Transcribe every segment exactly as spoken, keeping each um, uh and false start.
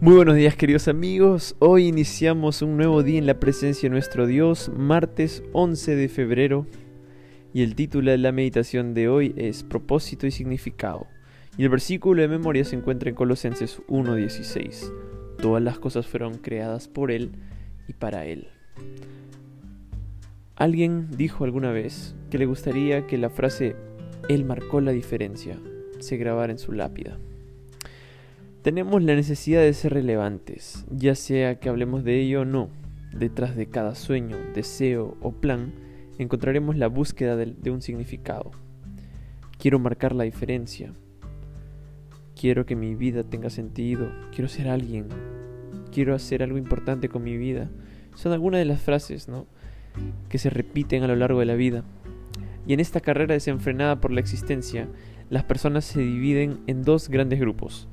Muy buenos días, queridos amigos. Hoy iniciamos un nuevo día en la presencia de nuestro Dios, martes once de febrero, y el título de la meditación de hoy es Propósito y Significado, y el versículo de memoria se encuentra en Colosenses uno dieciséis. Todas las cosas fueron creadas por Él y para Él. Alguien dijo alguna vez que le gustaría que la frase "Él marcó la diferencia" se grabara en su lápida. Tenemos la necesidad de ser relevantes, ya sea que hablemos de ello o no. Detrás de cada sueño, deseo o plan, encontraremos la búsqueda de, de un significado. Quiero marcar la diferencia. Quiero que mi vida tenga sentido. Quiero ser alguien. Quiero hacer algo importante con mi vida. Son algunas de las frases, ¿no?, que se repiten a lo largo de la vida. Y en esta carrera desenfrenada por la existencia, las personas se dividen en dos grandes grupos: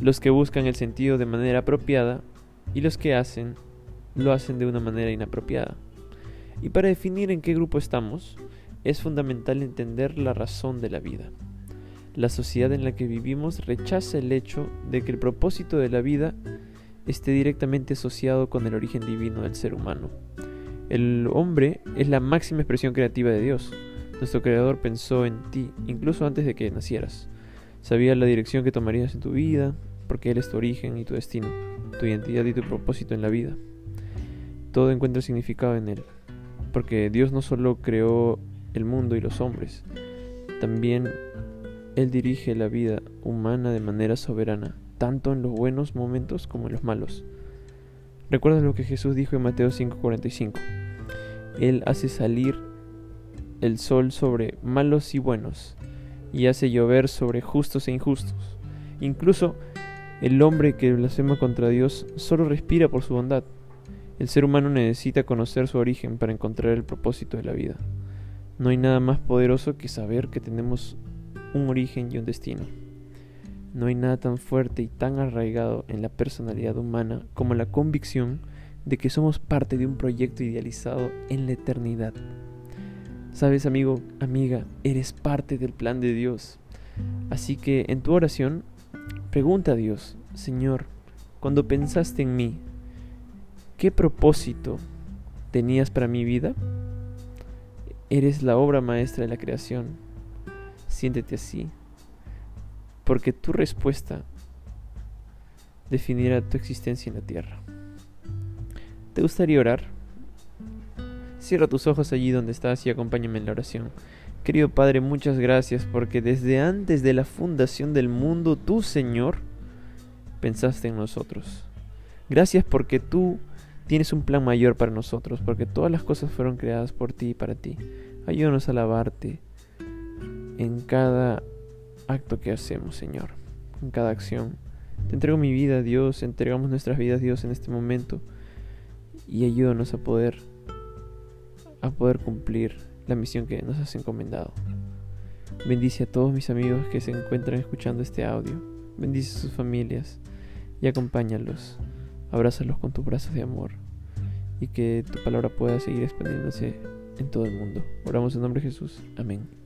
los que buscan el sentido de manera apropiada y los que hacen, lo hacen de una manera inapropiada. Y para definir en qué grupo estamos, es fundamental entender la razón de la vida. La sociedad en la que vivimos rechaza el hecho de que el propósito de la vida esté directamente asociado con el origen divino del ser humano. El hombre es la máxima expresión creativa de Dios. Nuestro Creador pensó en ti, incluso antes de que nacieras. Sabía la dirección que tomarías en tu vida, porque Él es tu origen y tu destino, tu identidad y tu propósito en la vida. Todo encuentra significado en Él, porque Dios no solo creó el mundo y los hombres, también Él dirige la vida humana de manera soberana, tanto en los buenos momentos como en los malos. ¿Recuerdas lo que Jesús dijo en Mateo cinco cuarenta y cinco? Él hace salir el sol sobre malos y buenos, y hace llover sobre justos e injustos. Incluso el hombre que blasfema contra Dios solo respira por su bondad. El ser humano necesita conocer su origen para encontrar el propósito de la vida. No hay nada más poderoso que saber que tenemos un origen y un destino. No hay nada tan fuerte y tan arraigado en la personalidad humana como la convicción de que somos parte de un proyecto idealizado en la eternidad. Sabes, amigo, amiga, eres parte del plan de Dios. Así que en tu oración, pregunta a Dios: Señor, cuando pensaste en mí, ¿qué propósito tenías para mi vida? Eres la obra maestra de la creación. Siéntete así, porque tu respuesta definirá tu existencia en la tierra. ¿Te gustaría orar? Cierra tus ojos allí donde estás y acompáñame en la oración. Querido Padre, muchas gracias porque desde antes de la fundación del mundo, tú, Señor, pensaste en nosotros. Gracias porque tú tienes un plan mayor para nosotros, porque todas las cosas fueron creadas por ti y para ti. Ayúdanos a alabarte en cada acto que hacemos, Señor, en cada acción. Te entrego mi vida, Dios, entregamos nuestras vidas, Dios, en este momento, y ayúdanos a poder a poder cumplir la misión que nos has encomendado. Bendice a todos mis amigos que se encuentran escuchando este audio. Bendice a sus familias y acompáñalos. Abrázalos con tus brazos de amor y que tu palabra pueda seguir expandiéndose en todo el mundo. Oramos en nombre de Jesús. Amén.